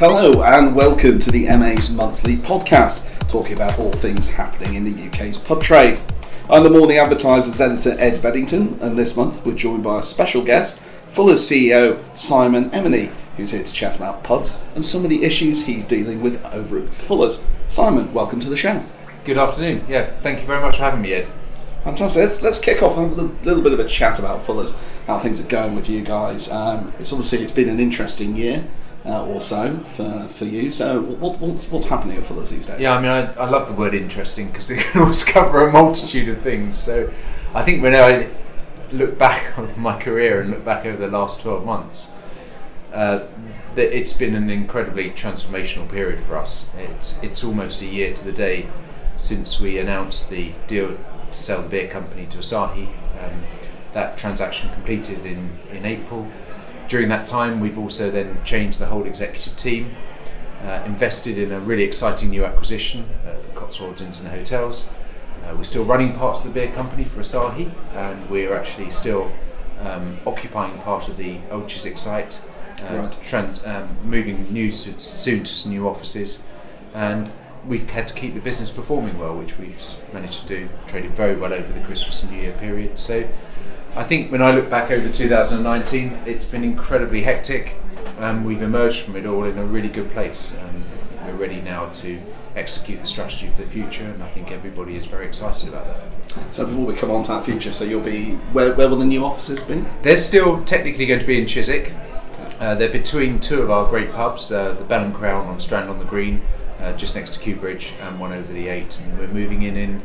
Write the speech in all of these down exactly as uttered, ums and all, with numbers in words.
Hello and welcome to the M A's monthly podcast, talking about all things happening in the U K's pub trade. I'm the Morning Advertiser's editor Ed Bedington, and this month we're joined by a special guest, Fuller's C E O Simon Emeny, who's here to chat about pubs and some of the issues he's dealing with over at Fuller's. Simon, welcome to the show. Good afternoon. Yeah, thank you very much for having me, Ed. Fantastic. Let's, let's kick off with a little bit of a chat about Fuller's, how things are going with you guys. Um, it's obviously it's been an interesting year. Uh, or so for for you. So what, what's what's happening at Fuller's these days? Yeah, I mean, I, I love the word interesting because it can always cover a multitude of things. So I think when I look back on my career and look back over the last twelve months, uh, that it's been an incredibly transformational period for us. It's it's almost a year to the day since we announced the deal to sell the beer company to Asahi. Um, that transaction completed in, in April. During that time, we've also then changed the whole executive team, uh, invested in a really exciting new acquisition at the Cotswold Inns and Hotels. Uh, we're still running parts of the beer company for Asahi, and we're actually still um, occupying part of the old Chiswick site, uh, right. trans- um, moving new to, soon to some new offices. And we've had to keep the business performing well, which we've managed to do, traded very well over the Christmas and New Year period. So, I think when I look back over two thousand nineteen, it's been incredibly hectic, and we've emerged from it all in a really good place. Um, we're ready now to execute the strategy for the future, and I think everybody is very excited about that. So before we come on to that future, so you'll be where, where will the new offices be? They're still technically going to be in Chiswick. Uh, they're between two of our great pubs, uh, the Bell and Crown on Strand on the Green, uh, just next to Kew Bridge, and one over the eight, and we're moving in in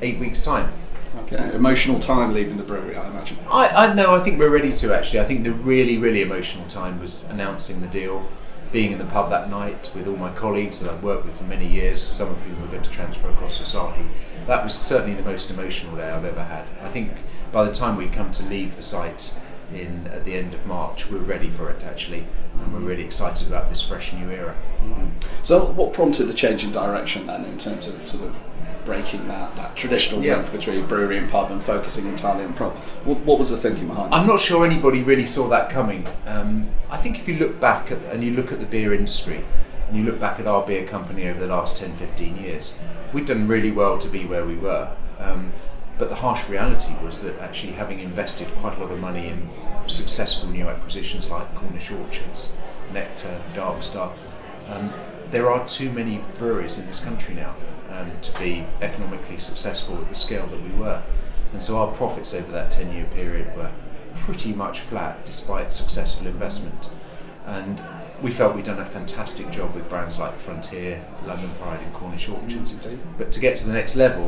eight weeks' time. Okay, emotional time leaving the brewery, I imagine. I, I no, I think we're ready to actually. I think the really, really emotional time was announcing the deal, being in the pub that night with all my colleagues that I've worked with for many years, some of whom were going to transfer across to Asahi. That was certainly the most emotional day I've ever had. I think by the time we come to leave the site in at the end of March, we're ready for it actually, and we're really excited about this fresh new era. Mm-hmm. So, what prompted the change in direction then, in terms of sort of breaking that, that traditional yeah. link between brewery and pub and focusing entirely on pub? What, what was the thinking behind it? I'm not sure anybody really saw that coming. Um, I think if you look back at, and you look at the beer industry and you look back at our beer company over the last ten, fifteen years, we've done really well to be where we were. Um, but the harsh reality was that actually having invested quite a lot of money in successful new acquisitions like Cornish Orchards, Nectar, Darkstar, um, there are too many breweries in this country now Um, to be economically successful at the scale that we were. And so our profits over that ten-year period were pretty much flat despite successful investment. And we felt we'd done a fantastic job with brands like Frontier, London Pride and Cornish Orchards. Mm-hmm. But to get to the next level,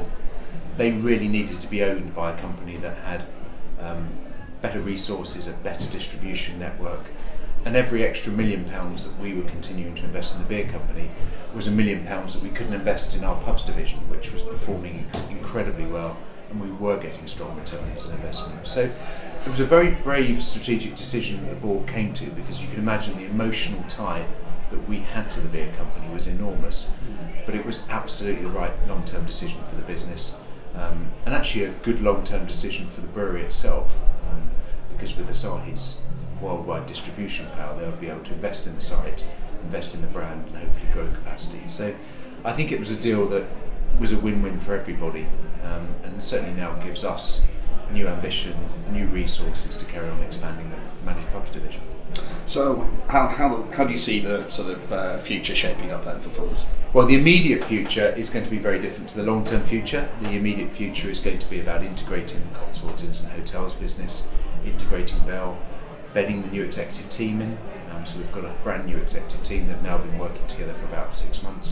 they really needed to be owned by a company that had um, better resources, a better distribution network. And every extra million pounds that we were continuing to invest in the beer company was a million pounds that we couldn't invest in our pubs division, which was performing incredibly well, and we were getting strong returns on investment. So it was a very brave strategic decision that the board came to, because you can imagine the emotional tie that we had to the beer company was enormous, but it was absolutely the right long-term decision for the business, um, and actually a good long-term decision for the brewery itself, um, because with Asahi's worldwide distribution power, they'll be able to invest in the site, invest in the brand, and hopefully grow capacity. So I think it was a deal that was a win-win for everybody, um, and certainly now gives us new ambition, new resources to carry on expanding the managed pubs division. So how how, how do you see the sort of uh, future shaping up then for Fuller's? Well, the immediate future is going to be very different to the long-term future. The immediate future is going to be about integrating the Cotswold Inns and Hotels business, integrating Bell, bedding the new executive team in. Um, so we've got a brand new executive team that have now been working together for about six months,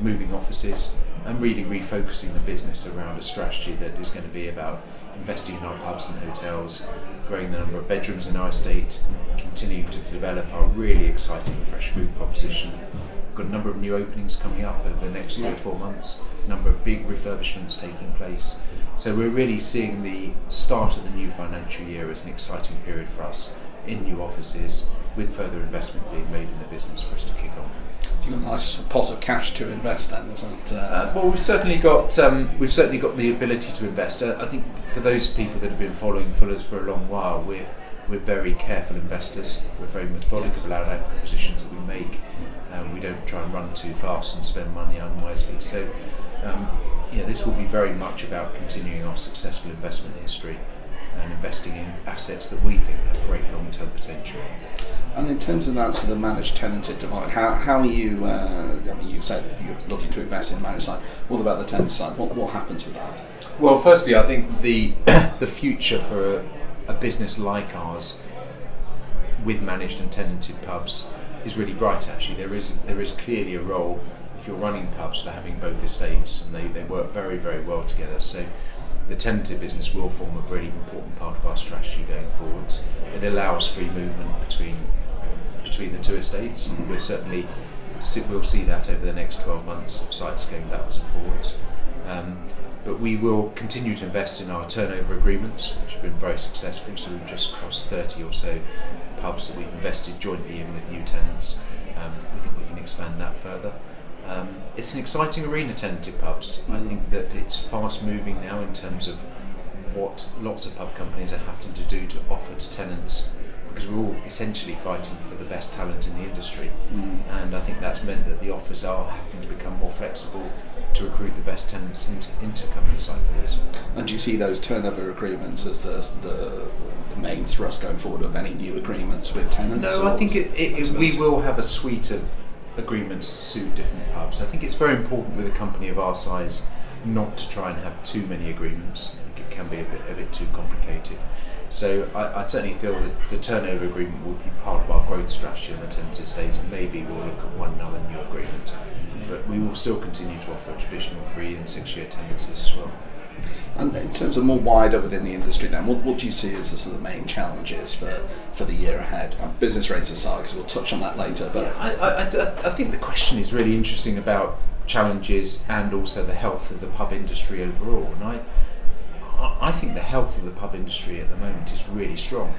moving offices and really refocusing the business around a strategy that is going to be about investing in our pubs and hotels, growing the number of bedrooms in our estate, continuing to develop our really exciting fresh food proposition. We've got a number of new openings coming up over the next three or four months, a number of big refurbishments taking place. So we're really seeing the start of the new financial year as an exciting period for us, in new offices, with further investment being made in the business for us to kick on. So you've got a nice pot of cash to invest then, isn't it? Uh, uh, well, we've certainly got um, we've certainly got the ability to invest. Uh, I think for those people that have been following Fuller's for a long while, we're we're very careful investors. We're very methodical about our acquisitions that we make. Um, we don't try and run too fast and spend money unwisely. So, um, you know, this will be very much about continuing our successful investment history and investing in assets that we think have great long-term potential. And in terms of that sort of managed tenanted divide, how how are you, uh, I mean, you said you're looking to invest in the managed side. What about the tenant side? What what happens with that? Well, firstly, I think the the future for a, a business like ours with managed and tenanted pubs is really bright, actually. There is there is clearly a role, if you're running pubs, for having both estates, and they, they work very, very well together. So the tenanted business will form a really important part of our strategy going forwards. It allows free movement between between the two estates. Mm-hmm. We're certainly we'll see that over the next twelve months of sites going backwards and forwards. Um, but we will continue to invest in our turnover agreements, which have been very successful. So we've just crossed thirty or so pubs that we've invested jointly in with new tenants. Um, we think we can expand that further. Um, it's an exciting arena, tenanted pubs. I think that it's fast moving now in terms of what lots of pub companies are having to do to offer to tenants, because we're all essentially fighting for the best talent in the industry. Mm. And I think that's meant that the offers are having to become more flexible to recruit the best tenants into, into companies like this. And do you see those turnover agreements as the, the, the main thrust going forward of any new agreements with tenants? No, I think it, it, it, we will have a suite of agreements to suit different pubs. I think it's very important with a company of our size not to try and have too many agreements. I think it can be a bit, a bit too complicated. So I, I certainly feel that the turnover agreement will be part of our growth strategy on the tenanted estate, and maybe we'll look at one another new agreement. But we will still continue to offer traditional three and six year tenancies as well. And in terms of more wider within the industry then, what, what do you see as the sort of main challenges for, for the year ahead? And business rates aside, because we'll touch on that later. But yeah, I, I, I think the question is really interesting about challenges and also the health of the pub industry overall. And I I think the health of the pub industry at the moment is really strong.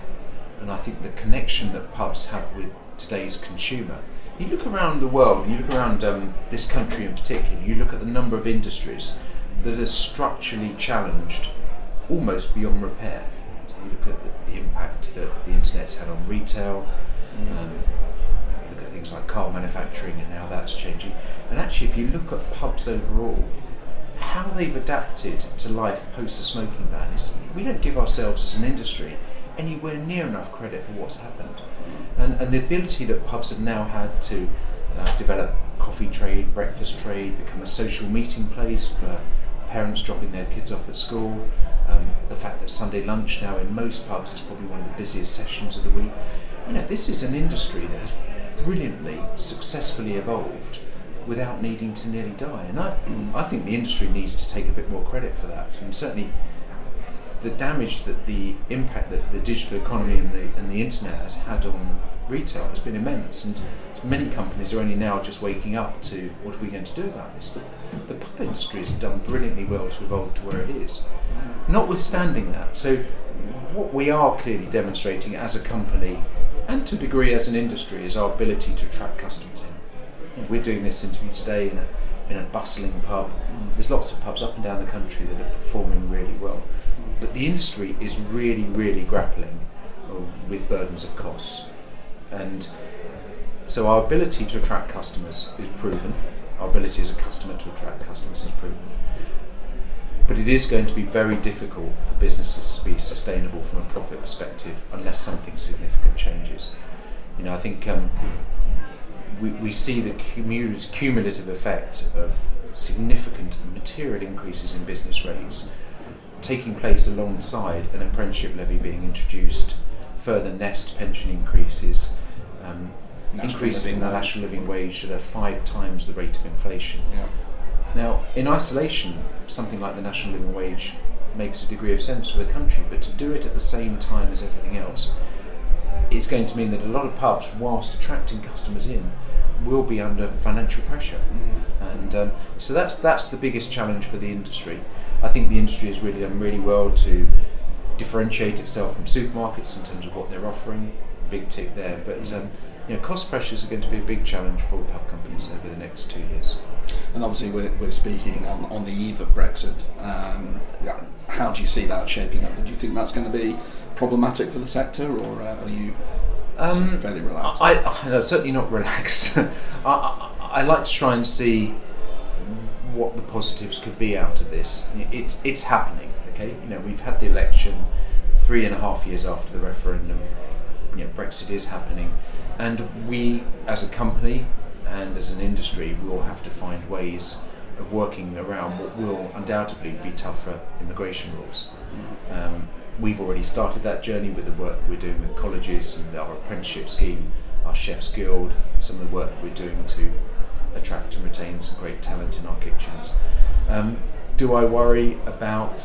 And I think the connection that pubs have with today's consumer. You look around the world, you look around um, this country in particular, you look at the number of industries that are structurally challenged almost beyond repair. So you look at the, the impact that the internet's had on retail, mm. um, you look at things like car manufacturing and how that's changing. And actually, if you look at pubs overall, how they've adapted to life post the smoking ban, is we don't give ourselves as an industry anywhere near enough credit for what's happened. And, and the ability that pubs have now had to uh, develop coffee trade, breakfast trade, become a social meeting place for parents dropping their kids off at school, um, the fact that Sunday lunch now in most pubs is probably one of the busiest sessions of the week. You know, this is an industry that has brilliantly, successfully evolved without needing to nearly die. And I, I think the industry needs to take a bit more credit for that. And certainly the damage that the impact that the digital economy and the, and the internet has had on retail has been immense. And many companies are only now just waking up to what are we going to do about this. The, the pub industry has done brilliantly well to evolve to where it is. Notwithstanding that, so what we are clearly demonstrating as a company and to a degree as an industry is our ability to attract customers in. We're doing this interview today in a, in a bustling pub. There's lots of pubs up and down the country that are performing really well. But the industry is really, really grappling with burdens of costs. And so our ability to attract customers is proven. Our ability as a customer to attract customers is proven. But it is going to be very difficult for businesses to be sustainable from a profit perspective unless something significant changes. You know, I think um, We, we see the cumulative effect of significant material increases in business rates taking place alongside an apprenticeship levy being introduced, further nest pension increases, um, increases in the national living wage that are five times the rate of inflation. Yeah. Now, in isolation, something like the national living wage makes a degree of sense for the country, but to do it at the same time as everything else, it's going to mean that a lot of pubs, whilst attracting customers in, will be under financial pressure. Mm. And um, so that's that's the biggest challenge for the industry. I think the industry has really done really well to differentiate itself from supermarkets in terms of what they're offering. Big tick there. But um, you know, cost pressures are going to be a big challenge for pub companies over the next two years. And obviously we're, we're speaking on, on the eve of Brexit. Um, how do you see that shaping up? Do you think that's going to be problematic for the sector, or uh, are you um, fairly relaxed? I, I'm certainly not relaxed. I, I, I like to try and see what the positives could be out of this. It's it's happening. Okay, you know, we've had the election three and a half years after the referendum. You know, Brexit is happening, and we, as a company and as an industry, we will have to find ways of working around what will undoubtedly be tougher immigration rules. Um, we've already started that journey with the work that we're doing with colleges and our apprenticeship scheme, our chefs guild, some of the work that we're doing to attract and retain some great talent in our kitchens. Um, do I worry about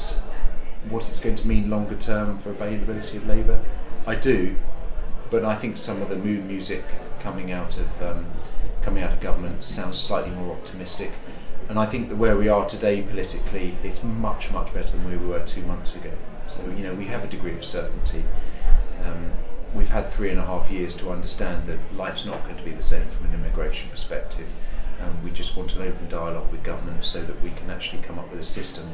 what it's going to mean longer term for availability of labour? I do, but I think some of the mood music coming out of um, coming out of government sounds slightly more optimistic. And I think that where we are today politically, it's much, much better than where we were two months ago. So, you know, we have a degree of certainty. Um, we've had three and a half years to understand that life's not going to be the same from an immigration perspective. Um, we just want an open dialogue with government so that we can actually come up with a system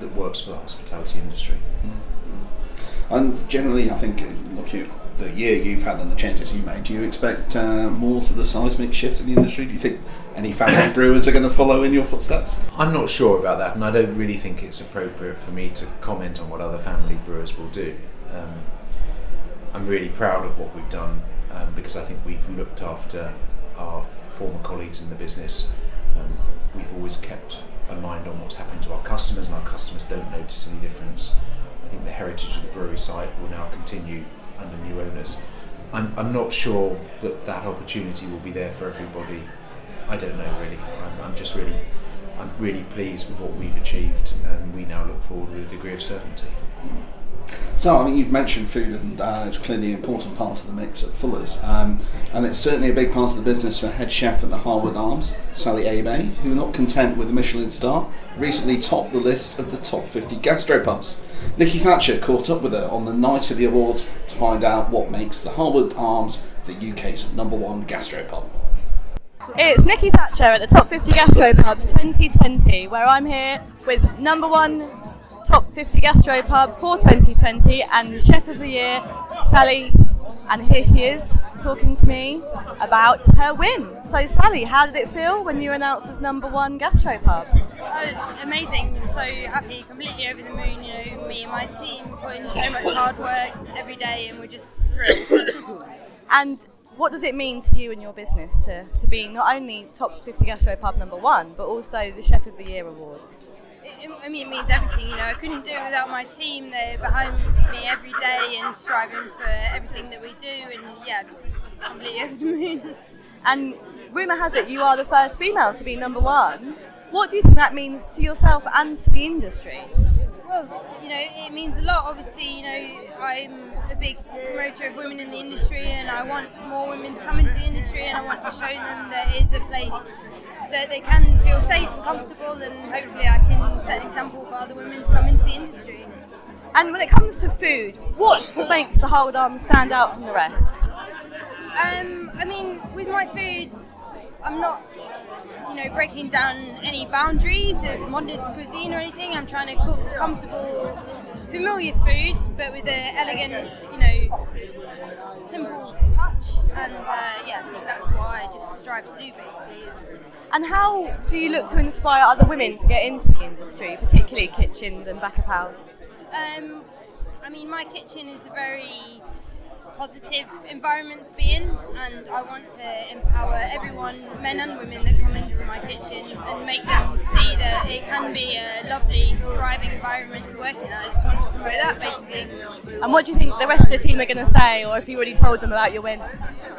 that works for the hospitality industry. Mm-hmm. And generally, I think, looking at the year you've had and the changes you've made, do you expect uh, more sort of seismic shifts in the industry? Do you think any family brewers are going to follow in your footsteps? I'm not sure about that, and I don't really think it's appropriate for me to comment on what other family brewers will do. Um, I'm really proud of what we've done um, because I think we've looked after our former colleagues in the business. Um, we've always kept a mind on what's happening to our customers, and our customers don't notice any difference. I think the heritage of the brewery site will now continue under new owners. I'm, I'm not sure that that opportunity will be there for everybody. I don't know really. I'm, I'm just really, I'm really pleased with what we've achieved, and we now look forward with a degree of certainty. So, I mean, you've mentioned food, and uh, it's clearly an important part of the mix at Fuller's, um, and it's certainly a big part of the business for head chef at the Harwood Arms, Sally Abe, who, not content with a Michelin star, recently topped the list of the top fifty gastropubs. Nikki Thatcher caught up with her on the night of the awards to find out what makes the Harwood Arms the U K's number one gastropub. It's Nikki Thatcher at the Top fifty Gastropubs twenty twenty, where I'm here with number one Top fifty Gastropub for twenty twenty and Chef of the Year, Sally, and here she is talking to me about her win. So Sally, how did it feel when you announced as number one Gastropub? Oh, amazing, I'm so happy, completely over the moon, you know, me and my team put in so much hard work every day and we're just thrilled. And what does it mean to you and your business to, to be not only Top fifty Gastropub number one, but also the Chef of the Year award? It, I mean, it means everything, you know. I couldn't do it without my team. They're behind me every day and striving for everything that we do. And yeah, just completely over the moon. And rumour has it you are the first female to be number one. What do you think that means to yourself and to the industry? Well, you know, it means a lot. Obviously, you know, I'm a big promoter of women in the industry and I want more women to come into the industry and I want to show them there is a place that they can feel safe and comfortable, and hopefully I can set an example for other women to come into the industry. And when it comes to food, what makes the Harwood Arms stand out from the rest? Um, I mean, with my food, I'm not, you know, breaking down any boundaries of modernist cuisine or anything. I'm trying to cook comfortable, familiar food, but with an elegant, you know, simple touch. And uh, yeah, I think that's what I just strive to do, basically. And how do you look to inspire other women to get into the industry, particularly kitchens and back of house? Um, I mean, my kitchen is a very positive environment to be in, and I want to empower everyone, men and women, that come into my kitchen and make them see that it can be a lovely, thriving environment to work in. I just want to promote that, basically. And what do you think the rest of the team are going to say, or if you already told them about your win?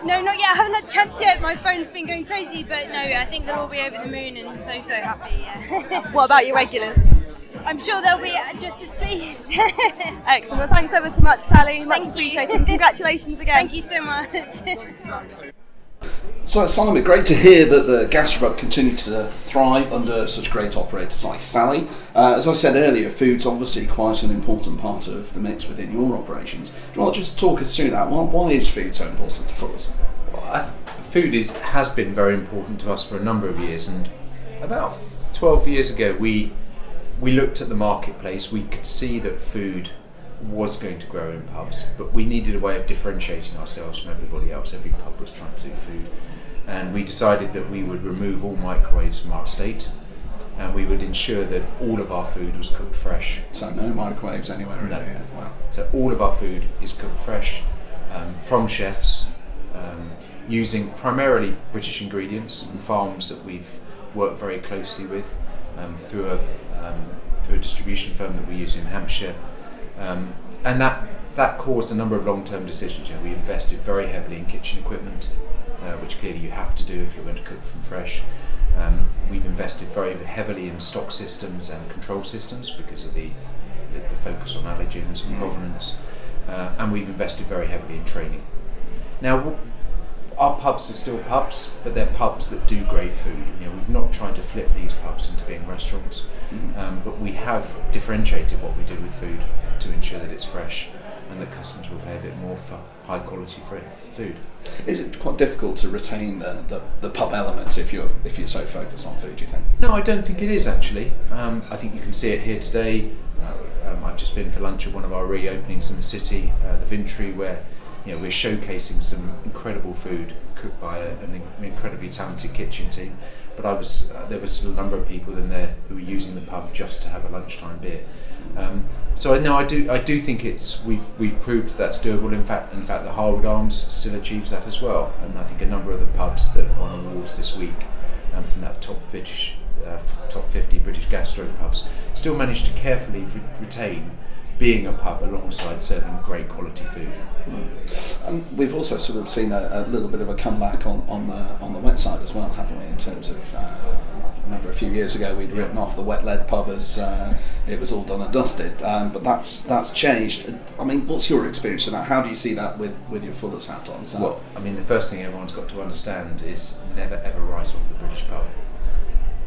No, not yet. I haven't had a chance yet. My phone's been going crazy, but no, I think they'll all be over the moon and so, so happy. Yeah. What about your regulars? I'm sure they'll be just as pleased. Excellent. Well, thanks ever so much, Sally. Much appreciated. Congratulations again. Thank you so much. So, Simon, great to hear that the gastropub continued to thrive under such great operators like Sally. Uh, as I said earlier, food's obviously quite an important part of the mix within your operations. Do you want to just talk us through that? Why, why is food so important to us? Well, I, food is, has been very important to us for a number of years, and about twelve years ago we We looked at the marketplace. We could see that food was going to grow in pubs, but we needed a way of differentiating ourselves from everybody else. Every pub was trying to do food, and we decided that we would remove all microwaves from our estate, and we would ensure that all of our food was cooked fresh. So no microwaves anywhere, no. Really? Yeah. Wow. So all of our food is cooked fresh, um, from chefs, um, using primarily British ingredients and farms that we've worked very closely with, um, through a um, through a distribution firm that we use in Hampshire. Um, and that that caused a number of long-term decisions. You know, we invested very heavily in kitchen equipment, uh, which clearly you have to do if you're going to cook from fresh. Um, we've invested very heavily in stock systems and control systems because of the, the, the focus on allergens and provenance, uh, and we've invested very heavily in training. Now, w- our pubs are still pubs, but they're pubs that do great food. You know, we've not tried to flip these pubs into being restaurants, um, but we have differentiated what we do with food to ensure that it's fresh and that customers will pay a bit more for high quality food. Is it quite difficult to retain the, the, the pub element if you're if you're so focused on food, do you think? No, I don't think it is actually. Um, I think you can see it here today. Uh, um, I've just been for lunch at one of our reopenings in the city, uh, the Vintry, where you know we're showcasing some incredible food cooked by a, an incredibly talented kitchen team. But I was uh, there was still a number of people in there who were using the pub just to have a lunchtime beer. Um, so no, I do. I do think it's we've we've proved that's doable. In fact, in fact, the Harwood Arms still achieves that as well, and I think a number of the pubs that won awards this week um, from that top British, uh, top fifty British gastro pubs still managed to carefully re- retain being a pub alongside serving great quality food. Mm. And we've also sort of seen a, a little bit of a comeback on, on the on the wet side as well, haven't we? In terms of. Uh, I remember a few years ago we'd written off the wet lead pub as uh, it was all done and dusted, um, but that's that's changed. I mean, what's your experience of that? How do you see that with, with your Fuller's hat on? Is that well, I mean, the first thing everyone's got to understand is never ever write off the British pub.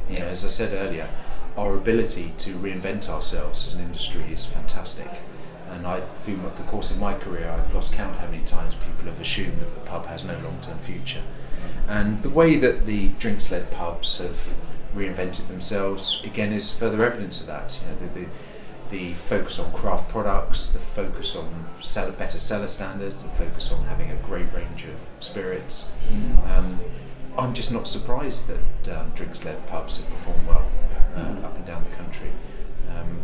You know, as I said earlier, our ability to reinvent ourselves as an industry is fantastic, and I, through the course of my career, I've lost count how many times people have assumed that the pub has no long-term future, and the way that the drinks-led pubs have reinvented themselves again is further evidence of that. You know, the, the the focus on craft products, the focus on sell, better cellar standards, the focus on having a great range of spirits. Um, I'm just not surprised that um, drinks-led pubs have performed well uh, up and down the country. Um,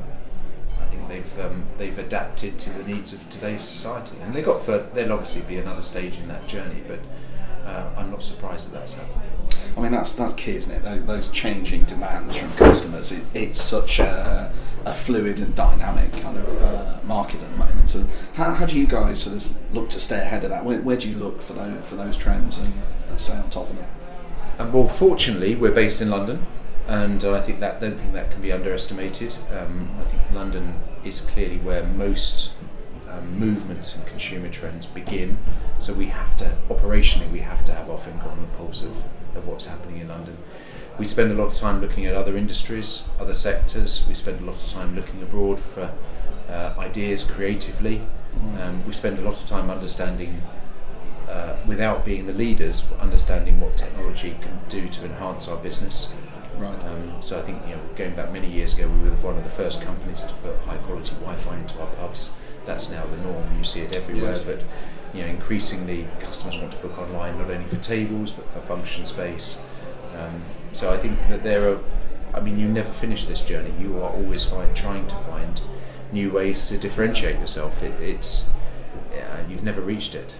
I think they've um, they've adapted to the needs of today's society, and they got for there'll obviously be another stage in that journey, but. Uh, I'm not surprised that that's happening. I mean, that's that's key, isn't it? Those, those changing demands from customers. It, it's such a, a fluid and dynamic kind of uh, market at the moment. So, how, how do you guys sort of look to stay ahead of that? Where, where do you look for those for those trends and, and stay on top of them? Um, well, fortunately, we're based in London, and I think that don't think that can be underestimated. Um, I think London is clearly where most. Um, movements and consumer trends begin, so we have to operationally we have to have our finger on the pulse of, of what's happening in London. We spend a lot of time looking at other industries, other sectors. We spend a lot of time looking abroad for uh, ideas creatively. Um, we spend a lot of time understanding, uh, without being the leaders, understanding what technology can do to enhance our business. Right. Um, so I think you know, going back many years ago, we were one of the first companies to put high quality Wi-Fi into our pubs. That's now the norm, you see it everywhere, yes. But you know, increasingly customers want to book online not only for tables but for function space. Um, so I think that there are, I mean you never finish this journey, you are always find, trying to find new ways to differentiate yourself, it, it's, yeah, you've never reached it.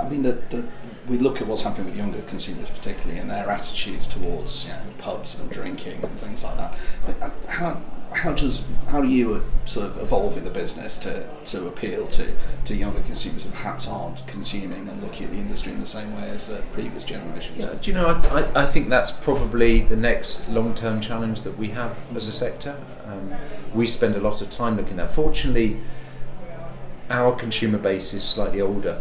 I mean, the, the, we look at what's happening with younger consumers particularly and their attitudes towards you know, pubs and drinking and things like that. But how, How does how do you sort of evolve in the business to, to appeal to, to younger consumers who perhaps aren't consuming and looking at the industry in the same way as the previous generations? Yeah, do you know? I I think that's probably the next long term challenge that we have as a sector. Um, we spend a lot of time looking at. Fortunately, our consumer base is slightly older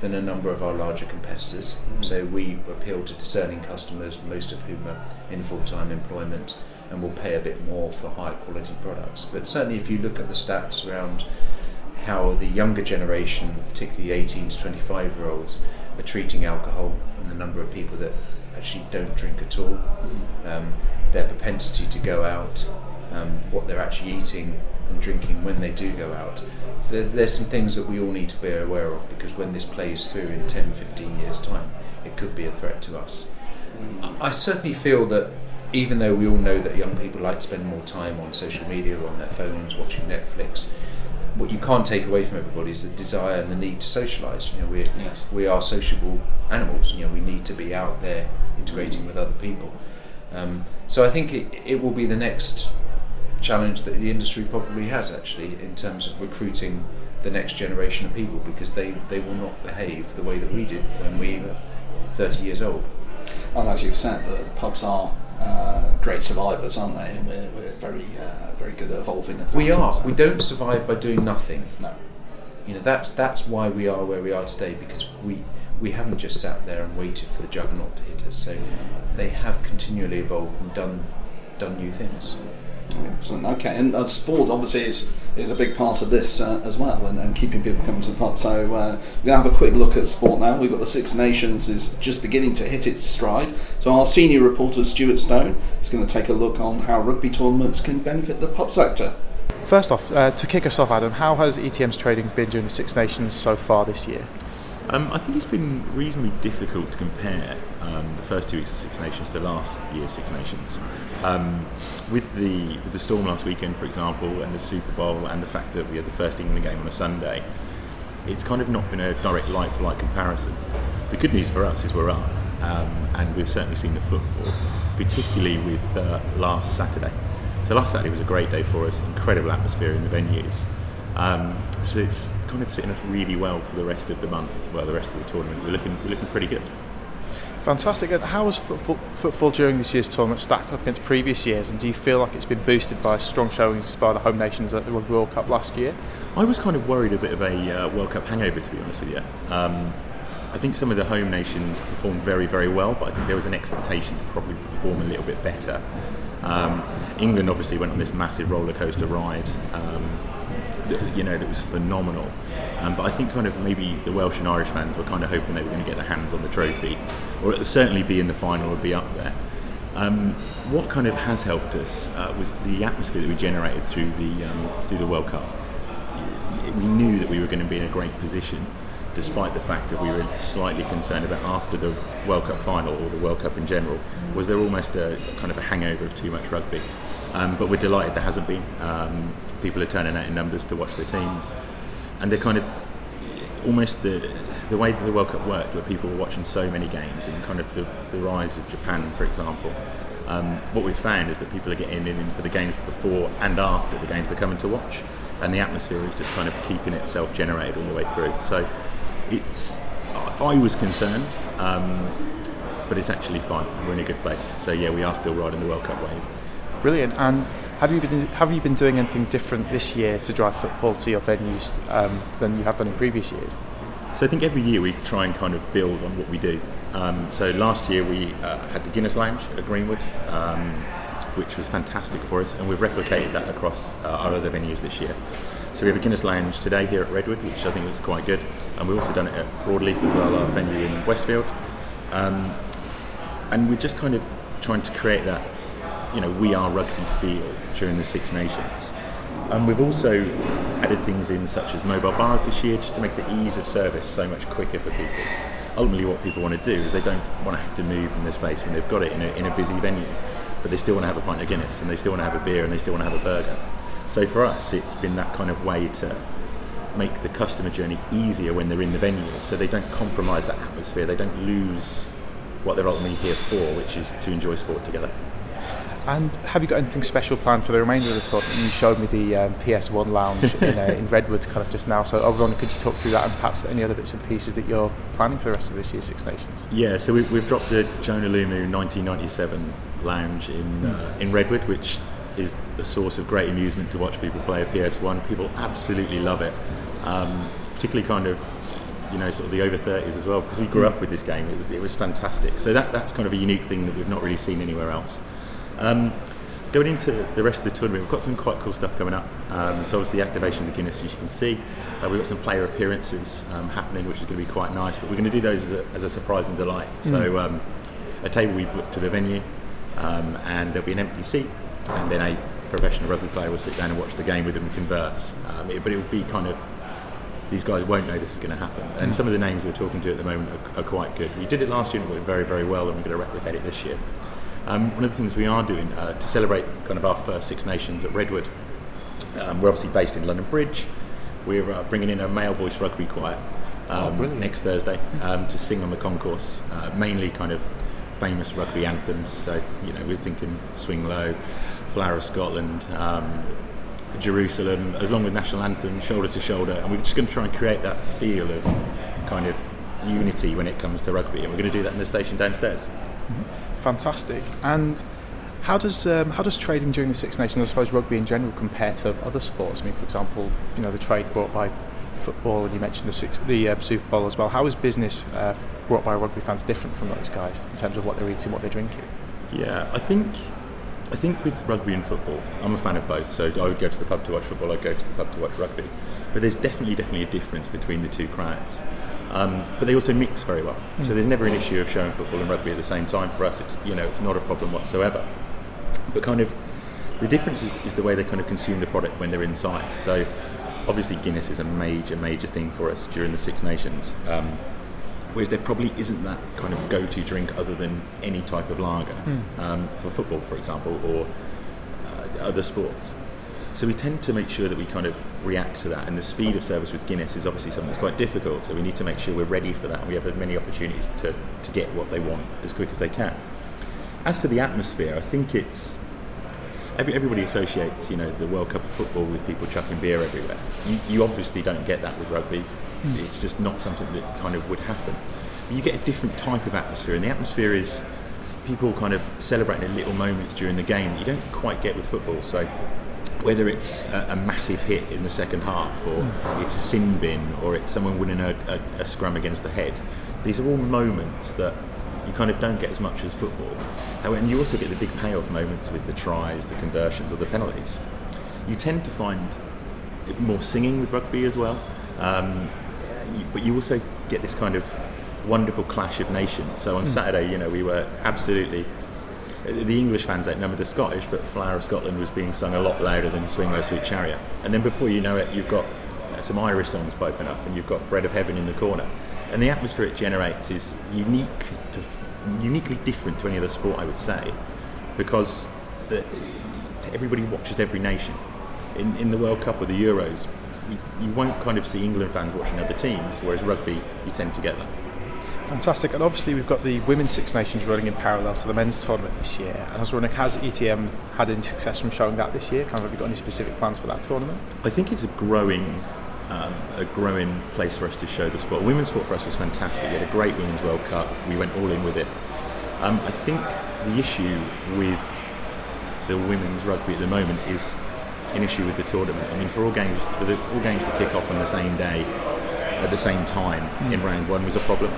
than a number of our larger competitors, so we appeal to discerning customers, most of whom are in full time employment. And will pay a bit more for higher quality products. But certainly if you look at the stats around how the younger generation, particularly eighteen to twenty-five year olds, are treating alcohol and the number of people that actually don't drink at all, um, their propensity to go out, um, what they're actually eating and drinking when they do go out. There, there's some things that we all need to be aware of, because when this plays through in ten, fifteen years' time, it could be a threat to us. I certainly feel that, even though we all know that young people like to spend more time on social media or on their phones watching Netflix, what you can't take away from everybody is the desire and the need to socialise. You know, we yes. we are sociable animals. You know, we need to be out there integrating with other people. Um, so I think it, it will be the next challenge that the industry probably has, actually, in terms of recruiting the next generation of people, because they, they will not behave the way that we did when we were thirty years old. And as you've said, the pubs are uh, great survivors, aren't they? And we're, we're very uh, very good at evolving. At we are. So. We don't survive by doing nothing. No. You know, that's that's why we are where we are today, because we we haven't just sat there and waited for the juggernaut to hit us. So they have continually evolved and done done new things. Excellent. Okay, and uh, sport obviously is is a big part of this uh, as well, and, and keeping people coming to the pub. So uh, we're going to have a quick look at sport now. We've got the Six Nations is just beginning to hit its stride. So our senior reporter Stuart Stone is going to take a look on how rugby tournaments can benefit the pub sector. First off, uh, to kick us off, Adam, how has E T M's trading been during the Six Nations so far this year? Um, I think it's been reasonably difficult to compare um, the first two weeks of Six Nations to last year's Six Nations. Um, with the with the storm last weekend, for example, and the Super Bowl, and the fact that we had the first England game on a Sunday, it's kind of not been a direct like-for-like comparison. The good news for us is we're up, um, and we've certainly seen the footfall, particularly with uh, last Saturday. So last Saturday was a great day for us, incredible atmosphere in the venues. Um, so it's kind of sitting us really well for the rest of the month, well, the rest of the tournament. We're looking we're looking pretty good. Fantastic. And how has footfall, footfall during this year's tournament stacked up against previous years, and do you feel like it's been boosted by strong showings by the home nations at the Rugby World Cup last year? I was kind of worried a bit of a uh, World Cup hangover, to be honest with you. Um, I think some of the home nations performed very, very well, but I think there was an expectation to probably perform a little bit better. Um, England obviously went on this massive roller coaster ride, um, that, you know, that was phenomenal. Um, but I think kind of maybe the Welsh and Irish fans were kind of hoping they were going to get their hands on the trophy, or certainly be in the final or be up there. Um, what kind of has helped us uh, was the atmosphere that we generated through the um, through the World Cup. We knew that we were going to be in a great position, despite the fact that we were slightly concerned about after the World Cup final, or the World Cup in general, was there almost a kind of a hangover of too much rugby. Um, but we're delighted there hasn't been. Um, people are turning out in numbers to watch their teams. And they're kind of almost the the way that the World Cup worked, where people were watching so many games, and kind of the, the rise of Japan, for example. Um, what we've found is that people are getting in for the games before and after the games they're coming to watch, and the atmosphere is just kind of keeping itself generated all the way through. So it's I was concerned, um, but it's actually fine. We're in a good place. So yeah, we are still riding the World Cup wave. Brilliant. And Have you been have you been doing anything different this year to drive footfall to your venues um, than you have done in previous years? So I think every year we try and kind of build on what we do. Um, so last year we uh, had the Guinness Lounge at Greenwood, um, which was fantastic for us, and we've replicated that across uh, our other venues this year. So we have a Guinness Lounge today here at Redwood, which I think looks quite good, and we've also done it at Broadleaf as well, our venue in Westfield. Um, and we're just kind of trying to create that, you know, we are rugby feel during the Six Nations. And we've also added things in such as mobile bars this year, just to make the ease of service so much quicker for people. Ultimately what people want to do is they don't want to have to move from their space when they've got it in a, in a busy venue, but they still want to have a pint of Guinness, and they still want to have a beer, and they still want to have a burger. So for us it's been that kind of way to make the customer journey easier when they're in the venue, so they don't compromise that atmosphere, they don't lose what they're ultimately here for, which is to enjoy sport together. And have you got anything special planned for the remainder of the tournament? You showed me the um, P S one lounge in, uh, in Redwood kind of just now. So, everyone, could you talk through that, and perhaps any other bits and pieces that you're planning for the rest of this year's Six Nations? Yeah, so we, we've dropped a Jonah Lumu nineteen ninety-seven lounge in uh, in Redwood, which is a source of great amusement to watch people play a P S one. People absolutely love it, um, particularly kind of, you know, sort of the over thirties as well, because we grew up with this game. It was, it was fantastic. So that that's kind of a unique thing that we've not really seen anywhere else. Um, going into the rest of the tournament, we've got some quite cool stuff coming up. Um, so obviously the activation of the Guinness, as you can see, uh, we've got some player appearances um, happening, which is going to be quite nice, but we're going to do those as a, as a surprise and delight. Mm. So um, a table we booked to the venue, um, and there'll be an empty seat, and then a professional rugby player will sit down and watch the game with them and converse. Um, it, but it would be kind of, these guys won't know this is going to happen. And some of the names we're talking to at the moment are, are quite good. We did it last year and it went very, very well, and we're going to replicate it this year. Um, one of the things we are doing uh, to celebrate kind of our first Six Nations at Redwood, um, we're obviously based in London Bridge. We're uh, bringing in a male voice rugby choir um, oh, next Thursday um, to sing on the concourse, uh, mainly kind of famous rugby anthems. So, you know, we're thinking Swing Low, Flower of Scotland, um, Jerusalem, as long with national anthem, shoulder to shoulder. And we're just going to try and create that feel of kind of unity when it comes to rugby. And we're going to do that in the station downstairs. Mm-hmm. Fantastic. And how does um, how does trading during the Six Nations, I suppose rugby in general, compare to other sports? I mean, for example, you know, the trade brought by football, and you mentioned the six, the uh, Super Bowl as well. How is business uh, brought by rugby fans different from those guys in terms of what they're eating, what they're drinking? Yeah, I think I think with rugby and football, I'm a fan of both. So I would go to the pub to watch football. I'd go to the pub to watch rugby. But there's definitely definitely a difference between the two crowds. Um, but they also mix very well. Mm. So there's never an issue of showing football and rugby at the same time for us. It's, you know, it's not a problem whatsoever. But kind of the difference is, is the way they kind of consume the product when they're inside. So obviously Guinness is a major, major thing for us during the Six Nations. Um, whereas there probably isn't that kind of go-to drink other than any type of lager mm. um, for football, for example, or uh, other sports. So we tend to make sure that we kind of react to that. And the speed of service with Guinness is obviously something that's quite difficult. So we need to make sure we're ready for that. And we have as many opportunities to, to get what they want as quick as they can. As for the atmosphere, I think it's every, everybody associates, you know, the World Cup of football with people chucking beer everywhere. You, you obviously don't get that with rugby. Mm. It's just not something that kind of would happen. But you get a different type of atmosphere, and the atmosphere is people kind of celebrating little moments during the game that you don't quite get with football. So whether it's a, a massive hit in the second half, or mm. it's a sin bin, or it's someone winning a, a, a scrum against the head, these are all moments that you kind of don't get as much as football. And you also get the big payoff moments with the tries, the conversions, or the penalties. You tend to find more singing with rugby as well, um, you, but you also get this kind of wonderful clash of nations. So on mm. Saturday, you know, we were absolutely, the English fans outnumbered the Scottish, but Flower of Scotland was being sung a lot louder than Swing Low Sweet Chariot. And then before you know it, you've got some Irish songs piping up, and you've got Bread of Heaven in the corner. And the atmosphere it generates is unique to uniquely different to any other sport, I would say, because the, everybody watches every nation. In, in the World Cup or the Euros, you, you won't kind of see England fans watching other teams, whereas rugby, you tend to get that. Fantastic. And obviously we've got the Women's Six Nations running in parallel to the men's tournament this year. And I was wondering, has E T M had any success from showing that this year? Kind of, have you got any specific plans for that tournament? I think it's a growing Um, a growing place for us to show the sport. Women's sport for us was fantastic. We had a great Women's World Cup. We went all in with it. Um, I think the issue with the women's rugby at the moment is an issue with the tournament. I mean, for all games, for the, all games to kick off on the same day at the same time mm. in round one was a problem.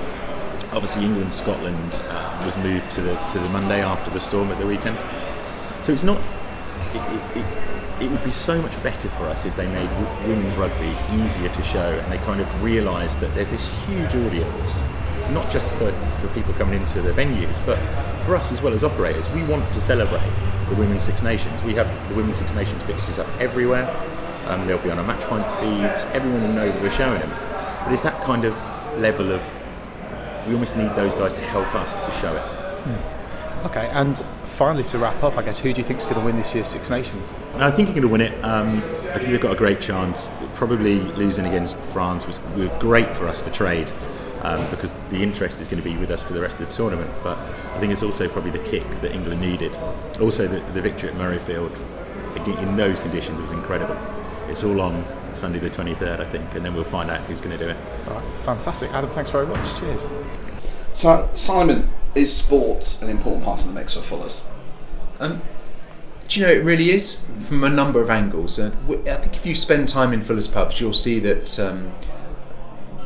Obviously, England Scotland uh, was moved to the to the Monday after the storm at the weekend. So it's not. It, it, it, It would be so much better for us if they made w- women's rugby easier to show, and they kind of realised that there's this huge audience, not just for, for people coming into the venues, but for us as well as operators. We want to celebrate the Women's Six Nations. We have the Women's Six Nations fixtures up everywhere. Um, they'll be on our match point feeds. Everyone will know that we're showing them. But it's that kind of level of, we almost need those guys to help us to show it. Hmm. Okay, and finally, to wrap up, I guess, who do you think is going to win this year's Six Nations? I think you're going to win it. Um, I think they've got a great chance. Probably losing against France was, was great for us for trade, um, because the interest is going to be with us for the rest of the tournament. But I think it's also probably the kick that England needed. Also, the, the victory at Murrayfield, again, in those conditions, was incredible. It's all on Sunday the twenty-third, I think, and then we'll find out who's going to do it. All right, fantastic. Adam, thanks very much. Cheers. So, Simon, is sports an important part of the mix for Fuller's? Um, do you know, it really is, from a number of angles. Uh, we, I think if you spend time in Fuller's pubs, you'll see that um,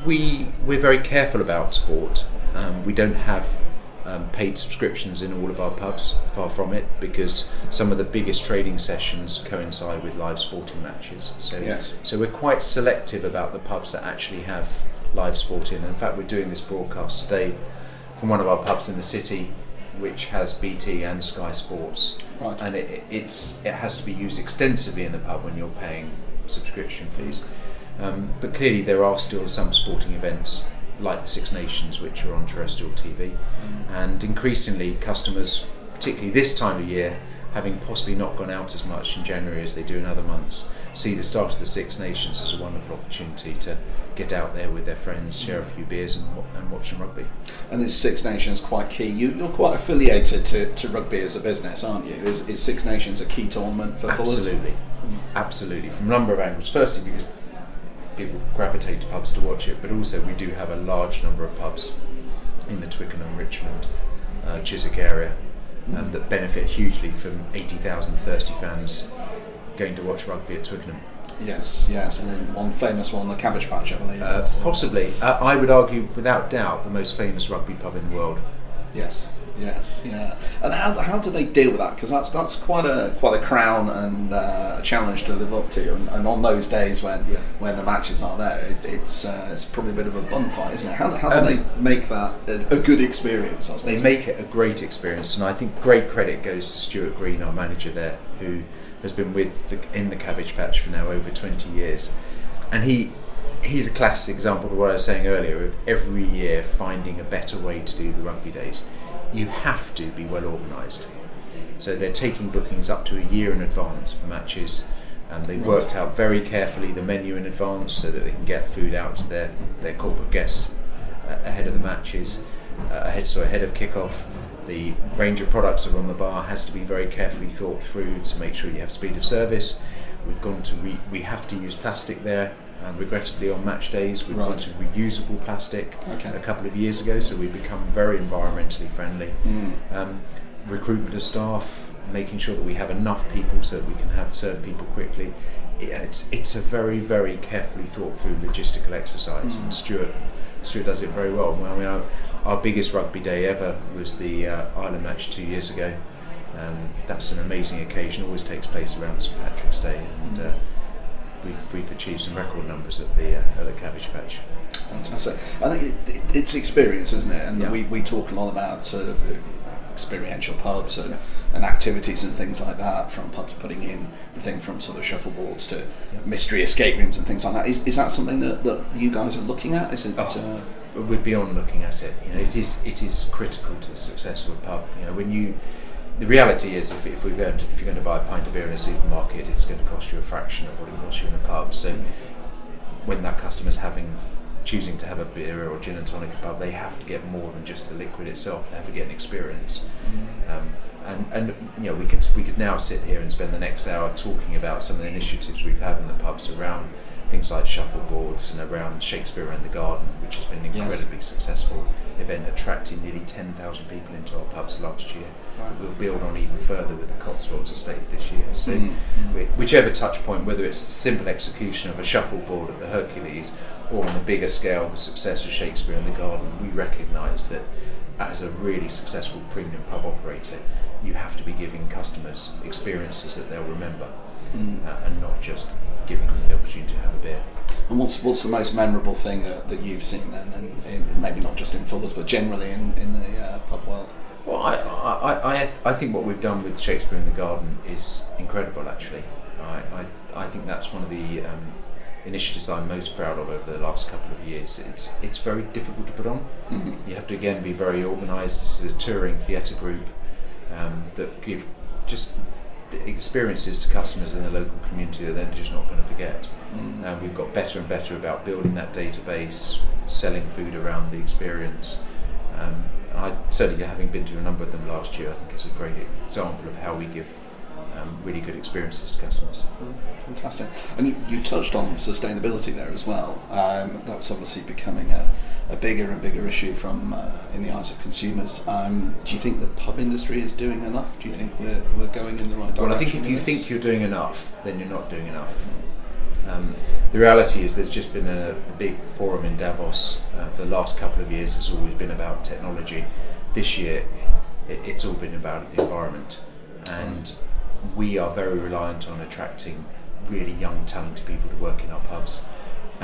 we, we're very careful about sport. Um, we don't have um, paid subscriptions in all of our pubs, far from it, because some of the biggest trading sessions coincide with live sporting matches. So, yes. So we're quite selective about the pubs that actually have live sporting. In fact, we're doing this broadcast today from one of our pubs in the city which has B T and Sky Sports, right. and it, it's it has to be used extensively in the pub when you're paying subscription fees. Um, but clearly there are still some sporting events like the Six Nations which are on terrestrial T V, mm. and increasingly customers, particularly this time of year, having possibly not gone out as much in January as they do in other months, see the start of the Six Nations as a wonderful opportunity to get out there with their friends, share a few beers and, and watch some rugby. And this Six Nations quite key. You, you're quite affiliated to, to rugby as a business, aren't you? Is, is Six Nations a key tournament for Fuller's? Absolutely, mm. absolutely, from a number of angles. Firstly because people gravitate to pubs to watch it, but also we do have a large number of pubs in the Twickenham, Richmond, uh, Chiswick area, Um, that benefit hugely from eighty thousand thirsty fans going to watch rugby at Twickenham. Yes, yes, and then one famous one, the Cabbage Patch, I believe. Uh, possibly. Uh, I would argue, without doubt, the most famous rugby pub in the world. Yes, yes, yeah. And how how do they deal with that? Because that's that's quite a quite a crown and uh, a challenge to live up to. And, and on those days when yeah. when the matches aren't there, it, it's uh, it's probably a bit of a bun fight, isn't it? How how do um, they make that a, a good experience? I they make it a great experience, and I think great credit goes to Stuart Green, our manager there, who has been with the, in the Cabbage Patch for now over twenty years, and he. He's a classic example of what I was saying earlier of every year finding a better way to do the rugby days. You have to be well organised. So they're taking bookings up to a year in advance for matches, and they've worked out very carefully the menu in advance so that they can get food out to their, their corporate guests uh, ahead of the matches, uh, ahead, so ahead of kick-off. The range of products that are on the bar has to be very carefully thought through to make sure you have speed of service. We've gone to re- we have to use plastic there. And regrettably on match days we've right. gone to reusable plastic okay. a couple of years ago, so we've become very environmentally friendly. Mm. Um, recruitment of staff, making sure that we have enough people so that we can have serve people quickly. It's it's a very, very carefully thought through logistical exercise, mm. and Stuart Stuart does it very well. I mean, our, our biggest rugby day ever was the uh, Ireland match two years ago. Um, that's an amazing occasion, always takes place around Saint Patrick's Day, and mm. uh, We've, we've achieved some record numbers at the, uh, at the Cabbage Patch. Fantastic. I think it, it, it's experience, isn't it? And yeah. we, we talk a lot about sort of experiential pubs and, yeah. and activities and things like that, from pubs putting in everything from sort of shuffleboards to yeah. mystery escape rooms and things like that. Is, is that something that, that you guys are looking at? Is it, oh, uh, we're beyond looking at it. You know, it is it is critical to the success of a pub. You know, when you The reality is, if, if, we're going to, if you're going to buy a pint of beer in a supermarket, it's going to cost you a fraction of what it costs you in a pub. So, when that customer's having, choosing to have a beer or gin and tonic in a pub, they have to get more than just the liquid itself. They have to get an experience. Um, and, and you know, we could we could now sit here and spend the next hour talking about some of the initiatives we've had in the pubs around things like shuffleboards and around Shakespeare and the Garden, which has been an incredibly yes. successful event, attracting nearly ten thousand people into our pubs last year. Right. That we'll build on even further with the Cotswolds estate this year. So, mm-hmm. we, whichever touch point, whether it's simple execution of a shuffleboard at the Hercules or on a bigger scale, the success of Shakespeare and the Garden, we recognise that as a really successful premium pub operator, you have to be giving customers experiences that they'll remember. Mm. Uh, and not just giving them the opportunity to have a beer. And what's what's the most memorable thing that, that you've seen then, and, and maybe not just in Fuller's but generally in, in the uh, pub world? Well, I, I I I think what we've done with Shakespeare in the Garden is incredible actually. I, I, I think that's one of the um, initiatives I'm most proud of over the last couple of years. It's it's very difficult to put on. Mm-hmm. You have to again be very organised. This is a touring theatre group um, that give just experiences to customers in the local community that they're just not going to forget. Mm. And we've got better and better about building that database, selling food around the experience. Um, and I certainly, having been to a number of them last year, I think it's a great example of how we give um, really good experiences to customers. Mm. Fantastic. And you, you touched on sustainability there as well. Um, that's obviously becoming a, a bigger and bigger issue from uh, in the eyes of consumers. Um, do you think the pub industry is doing enough? Do you think we're we're going in the right direction? Well, I think if you think you're doing enough, then you're not doing enough. Um, the reality is there's just been a big forum in Davos uh, for the last couple of years. It's always been about technology. This year, it, it's all been about the environment, and we are very reliant on attracting really young, talented people to work in our pubs.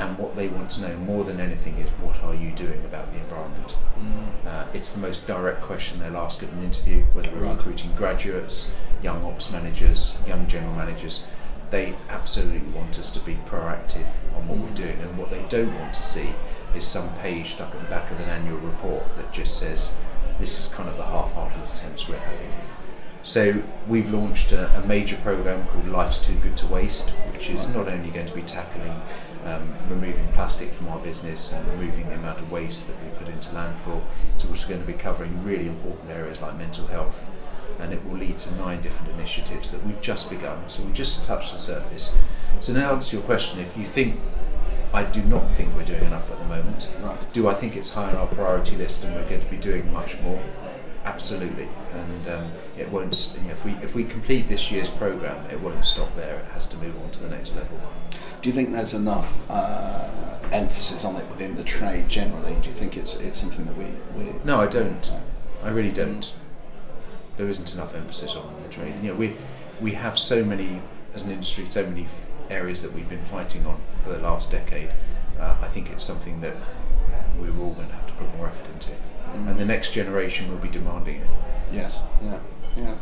And what they want to know more than anything is, what are you doing about the environment? Mm. Uh, it's the most direct question they'll ask at an interview, whether we're right. recruiting graduates, young ops managers, young general managers. They absolutely want us to be proactive on what mm. we're doing, and what they don't want to see is some page stuck at the back of an annual report that just says, this is kind of the half-hearted attempts we're having. So we've launched a, a major programme called Life's Too Good to Waste, which is not only going to be tackling um, removing plastic from our business and removing the amount of waste that we put into landfill, it's also going to be covering really important areas like mental health. And it will lead to nine different initiatives that we've just begun, so we just touched the surface. So now to answer your question, if you think, I do not think we're doing enough at the moment, right. do I think it's high on our priority list and we're going to be doing much more? Absolutely. And um, it won't, you know, if we if we complete this year's programme, it won't stop there, it has to move on to the next level. Do you think there's enough uh, emphasis on it within the trade generally? Do you think it's it's something that we... we no, I don't. Uh, I really don't. There isn't enough emphasis on the trade. You know, we we have so many, as an industry, so many areas that we've been fighting on for the last decade. Uh, I think it's something that we're all going to have to put more effort into. Mm. And the next generation will be demanding it. Yes, yeah, yeah.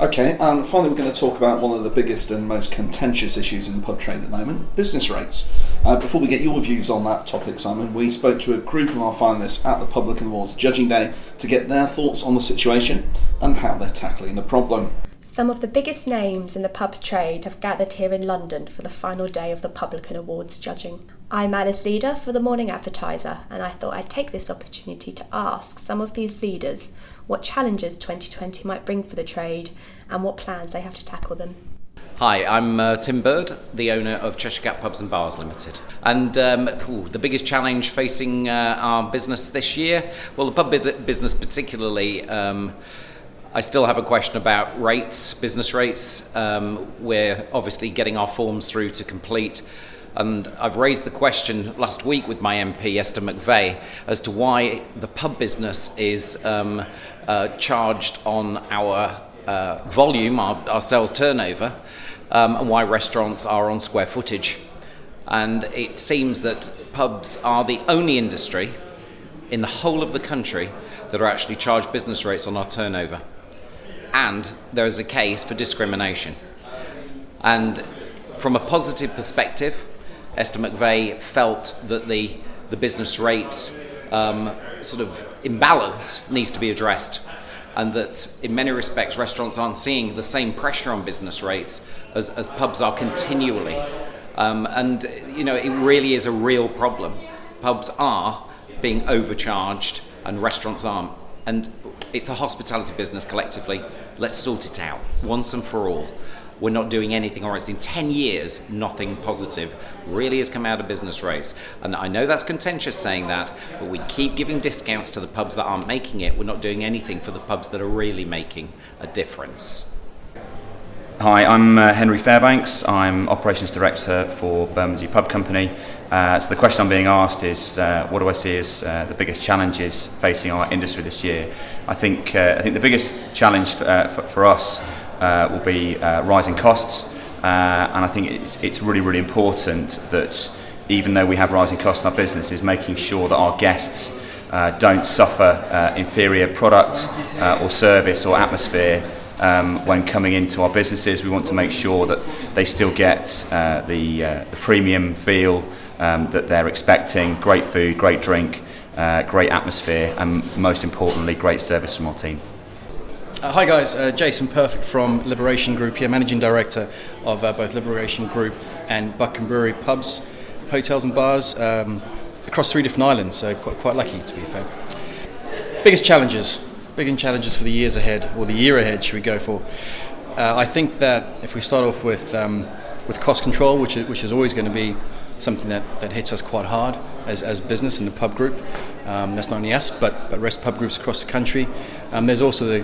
Okay, and finally we're going to talk about one of the biggest and most contentious issues in the pub trade at the moment, business rates. Uh, before we get your views on that topic, Simon, we spoke to a group of our finalists at the Publican Awards Judging Day to get their thoughts on the situation and how they're tackling the problem. Some of the biggest names in the pub trade have gathered here in London for the final day of the Publican Awards judging. I'm Alice Leader for the Morning Advertiser, and I thought I'd take this opportunity to ask some of these leaders what challenges twenty twenty might bring for the trade and what plans they have to tackle them. Hi, I'm uh, Tim Bird, the owner of Cheshire Cat Pubs and Bars Limited. And um, ooh, the biggest challenge facing uh, our business this year, well, the pub business particularly, um, I still have a question about rates, business rates. Um, we're obviously getting our forms through to complete. And I've raised the question last week with my M P, Esther McVeigh, as to why the pub business is um, uh, charged on our Uh, volume, our, our sales turnover, um, and why restaurants are on square footage. And it seems that pubs are the only industry in the whole of the country that are actually charged business rates on our turnover. And there is a case for discrimination. And from a positive perspective, Esther McVeigh felt that the, the business rate um, sort of imbalance needs to be addressed, and that in many respects restaurants aren't seeing the same pressure on business rates as, as pubs are continually. Um, and, you know, it really is a real problem. Pubs are being overcharged and restaurants aren't. And it's a hospitality business collectively. Let's sort it out once and for all. We're not doing anything, or it's in ten years, nothing positive really has come out of business rates. And I know that's contentious saying that, but we keep giving discounts to the pubs that aren't making it. We're not doing anything for the pubs that are really making a difference. Hi, I'm uh, Henry Fairbanks. I'm Operations Director for Bermondsey Pub Company. Uh, so the question I'm being asked is, uh, what do I see as uh, the biggest challenges facing our industry this year? I think uh, I think the biggest challenge for, uh, for, for us Uh, will be uh, rising costs, uh, and I think it's it's really really important that, even though we have rising costs in our business, is making sure that our guests uh, don't suffer uh, inferior product uh, or service or atmosphere um, when coming into our businesses. We want to make sure that they still get uh, the uh, the premium feel um, that they're expecting. Great food, great drink, uh, great atmosphere, and most importantly, great service from our team. Uh, hi guys, uh, Jason Perfect from Liberation Group here, Managing Director of uh, both Liberation Group and Buckingham Brewery Pubs, Hotels and Bars um, across three different islands, so quite, quite lucky to be fair. Biggest challenges, biggest challenges for the years ahead, or the year ahead should we go for. Uh, I think that if we start off with um, with cost control, which is, which is always going to be something that, that hits us quite hard as, as business in the pub group, um, that's not only us but, but rest pub groups across the country. Um, there's also the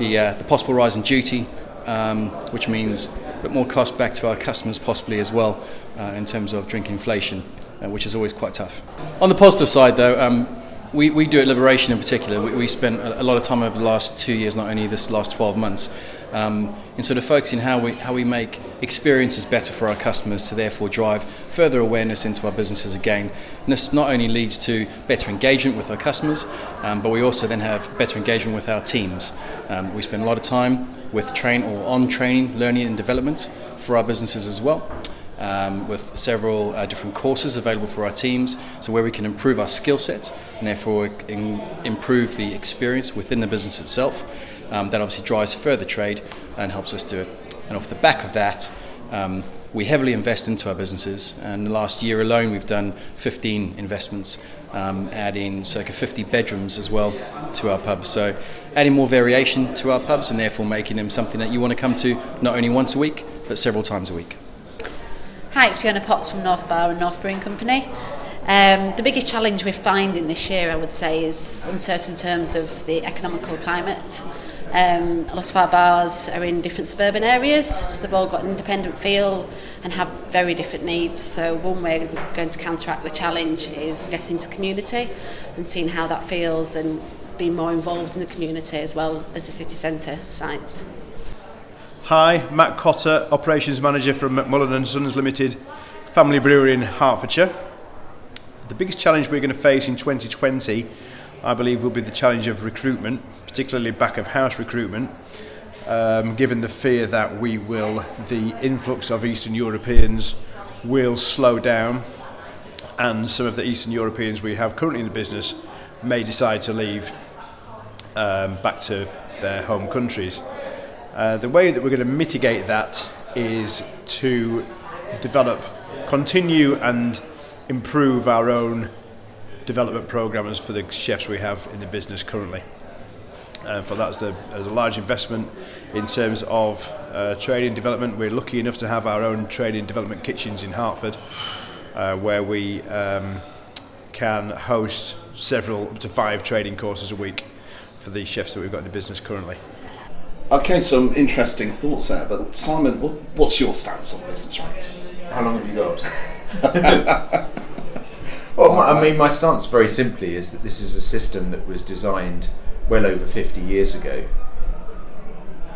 The, uh, the possible rise in duty, um, which means a bit more cost back to our customers possibly as well uh, in terms of drink inflation, uh, which is always quite tough. On the positive side though, um, we, we do at Liberation in particular, we, we spent a lot of time over the last two years, not only this last twelve months, um, in sort of focusing how we how we make experiences better for our customers to therefore drive further awareness into our businesses again. And this not only leads to better engagement with our customers, um, but we also then have better engagement with our teams. Um, we spend a lot of time with train or on training, learning and development for our businesses as well. Um, with several uh, different courses available for our teams, so where we can improve our skill set and therefore in, improve the experience within the business itself. Um, that obviously drives further trade and helps us do it. And off the back of that, um, we heavily invest into our businesses, and the last year alone we've done fifteen investments, um, adding circa fifty bedrooms as well to our pubs. So adding more variation to our pubs and therefore making them something that you want to come to not only once a week but several times a week. Hi, it's Fiona Potts from North Bar and North Brewing Company. Um, the biggest challenge we're finding this year, I would say, is uncertain terms of the economical climate. Um, a lot of our bars are in different suburban areas, so they've all got an independent feel and have very different needs. So one way we're going to counteract the challenge is getting to community and seeing how that feels and being more involved in the community as well as the city centre sites. Hi, Matt Cotter, Operations Manager from Macmullan and Sons Limited, family brewery in Hertfordshire. The biggest challenge we're going to face in twenty twenty, I believe, will be the challenge of recruitment, particularly back-of-house recruitment, um, given the fear that we will, the influx of Eastern Europeans will slow down, and some of the Eastern Europeans we have currently in the business may decide to leave um, back to their home countries. Uh, the way that we're going to mitigate that is to develop, continue and improve our own development programmes for the chefs we have in the business currently. Uh, for that, as a, as a large investment in terms of uh, training development. We're lucky enough to have our own training development kitchens in Hertford, uh, where we um, can host several, up to five training courses a week for the chefs that we've got in the business currently. Okay, some interesting thoughts there, but Simon, what, what's your stance on business rates? How long have you got? Well, my, I mean, my stance very simply is that this is a system that was designed well over fifty years ago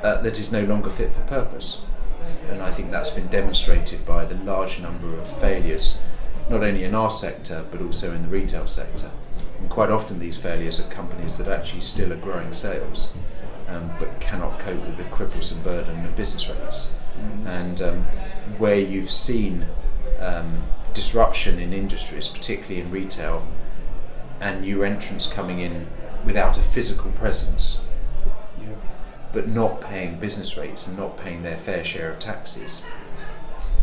uh, that is no longer fit for purpose. And I think that's been demonstrated by the large number of failures, not only in our sector, but also in the retail sector. And quite often these failures are companies that actually still are growing sales. Um, but cannot cope with the cripples and burden of business rates. Mm-hmm. And um, where you've seen um, disruption in industries, particularly in retail, and new entrants coming in without a physical presence, yeah. but not paying business rates and not paying their fair share of taxes,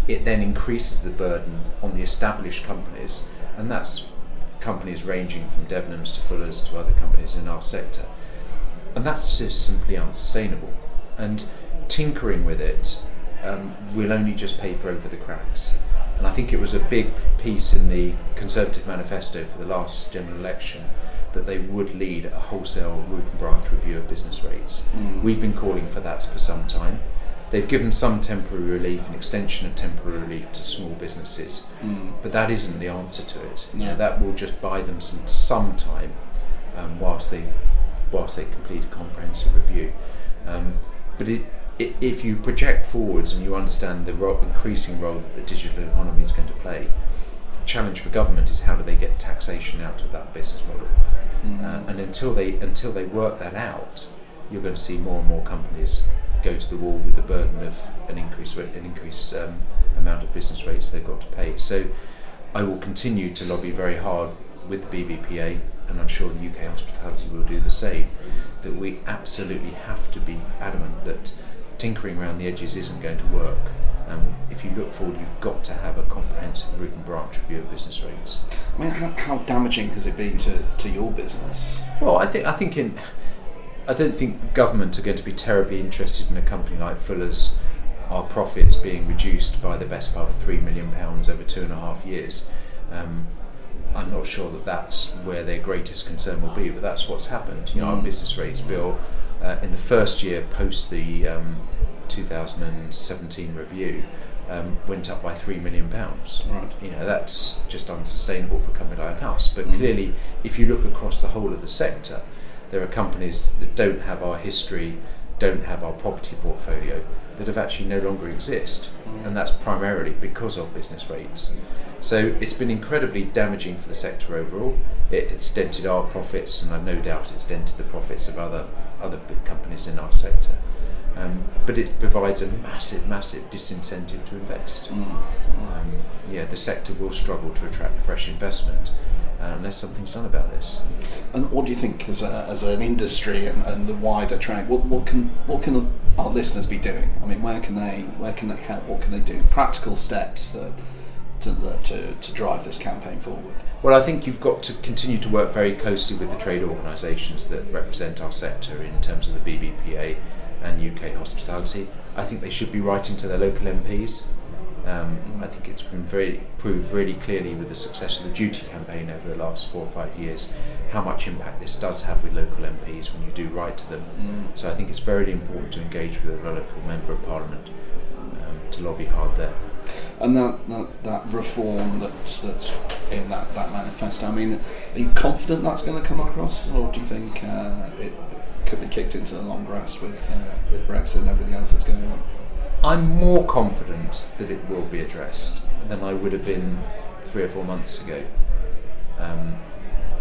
it then increases the burden on the established companies, and that's companies ranging from Debenhams to Fuller's to other companies in our sector. And that's just simply unsustainable. And tinkering with it um, will only just paper over the cracks. And I think it was a big piece in the Conservative manifesto for the last general election that they would lead a wholesale root and branch review of business rates. Mm. We've been calling for that for some time. They've given some temporary relief, an extension of temporary relief to small businesses, mm. but that isn't the answer to it. No. You know, that will just buy them some, some time um, whilst they whilst they complete a comprehensive review. Um, but it, it, if you project forwards and you understand the role, increasing role that the digital economy is going to play, the challenge for government is how do they get taxation out of that business model. Mm-hmm. Uh, and until they until they work that out, you're going to see more and more companies go to the wall with the burden of an increased, an increased um, amount of business rates they've got to pay. So I will continue to lobby very hard with the B B P A, and I'm sure the U K hospitality will do the same, that we absolutely have to be adamant that tinkering around the edges isn't going to work. Um, if you look forward, you've got to have a comprehensive root and branch review of business rates. I mean, how, how damaging has it been to, to your business? Well, I think I think in I don't think government are going to be terribly interested in a company like Fuller's, our profits being reduced by the best part of three million pounds over two and a half years. Um, I'm not sure that that's where their greatest concern will be, but that's what's happened. You know, our business rates bill uh, in the first year post the um, two thousand seventeen review um, went up by three million pounds. Right. You know, that's just unsustainable for a company like us. But mm. clearly, if you look across the whole of the sector, there are companies that don't have our history, don't have our property portfolio that have actually no longer exist, and that's primarily because of business rates. So it's been incredibly damaging for the sector overall. It's dented our profits, and I've no doubt it's dented the profits of other other big companies in our sector. Um, but it provides a massive, massive disincentive to invest. Mm. Um, yeah, the sector will struggle to attract fresh investment uh, unless something's done about this. And what do you think, as a, as an industry and, and the wider trade, what, what can what can our listeners be doing? I mean, where can they where can they help? What can they do? Practical steps that, to to to drive this campaign forward. Well, I think you've got to continue to work very closely with the trade organisations that represent our sector in terms of the B B P A and U K hospitality. I think they should be writing to their local M Ps. Um, I think it's been very proved really clearly with the success of the duty campaign over the last four or five years how much impact this does have with local M Ps when you do write to them. Mm. So I think it's very important to engage with a local member of parliament um, to lobby hard there. And that, that, that reform that's, that's in that, that manifesto, I mean, are you confident that's going to come across, or do you think uh, it could be kicked into the long grass with uh, with Brexit and everything else that's going on? I'm more confident that it will be addressed than I would have been three or four months ago. Um,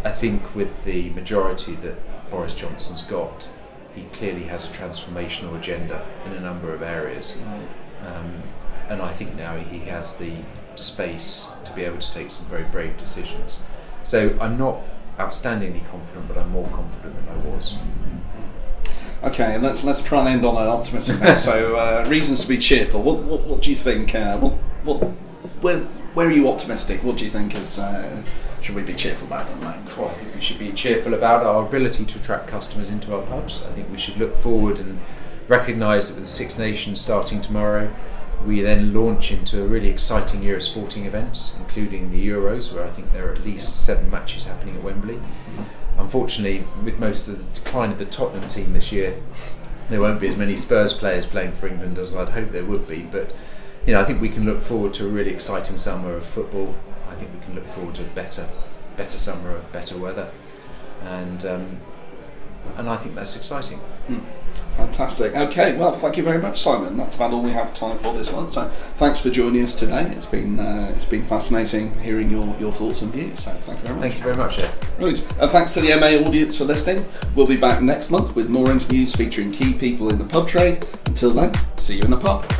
I think with the majority that Boris Johnson's got, he clearly has a transformational agenda in a number of areas. Um, and I think now he has the space to be able to take some very brave decisions. So I'm not outstandingly confident, but I'm more confident than I was. Okay, and let's let's try and end on an optimism note. So, uh, reasons to be cheerful. What what, what do you think? Uh, what what where where are you optimistic? What do you think is uh, should we be cheerful about at the moment? Well, I think we should be cheerful about our ability to attract customers into our pubs. I think we should look forward and recognise that with the Six Nations starting tomorrow, we then launch into a really exciting year of sporting events, including the Euros, where I think there are at least seven matches happening at Wembley. Mm-hmm. Unfortunately, with most of the decline of the Tottenham team this year, there won't be as many Spurs players playing for England as I'd hope there would be. But you know, I think we can look forward to a really exciting summer of football. I think we can look forward to a better, better summer of better weather, and um, and I think that's exciting. Mm. Fantastic. Okay, well, thank you very much, Simon. That's about all we have time for this one. So, thanks for joining us today. It's been uh, it's been fascinating hearing your, your thoughts and views. So, thank you very much. Thank you very much, Ed. Brilliant. And thanks to the M A audience for listening. We'll be back next month with more interviews featuring key people in the pub trade. Until then, see you in the pub.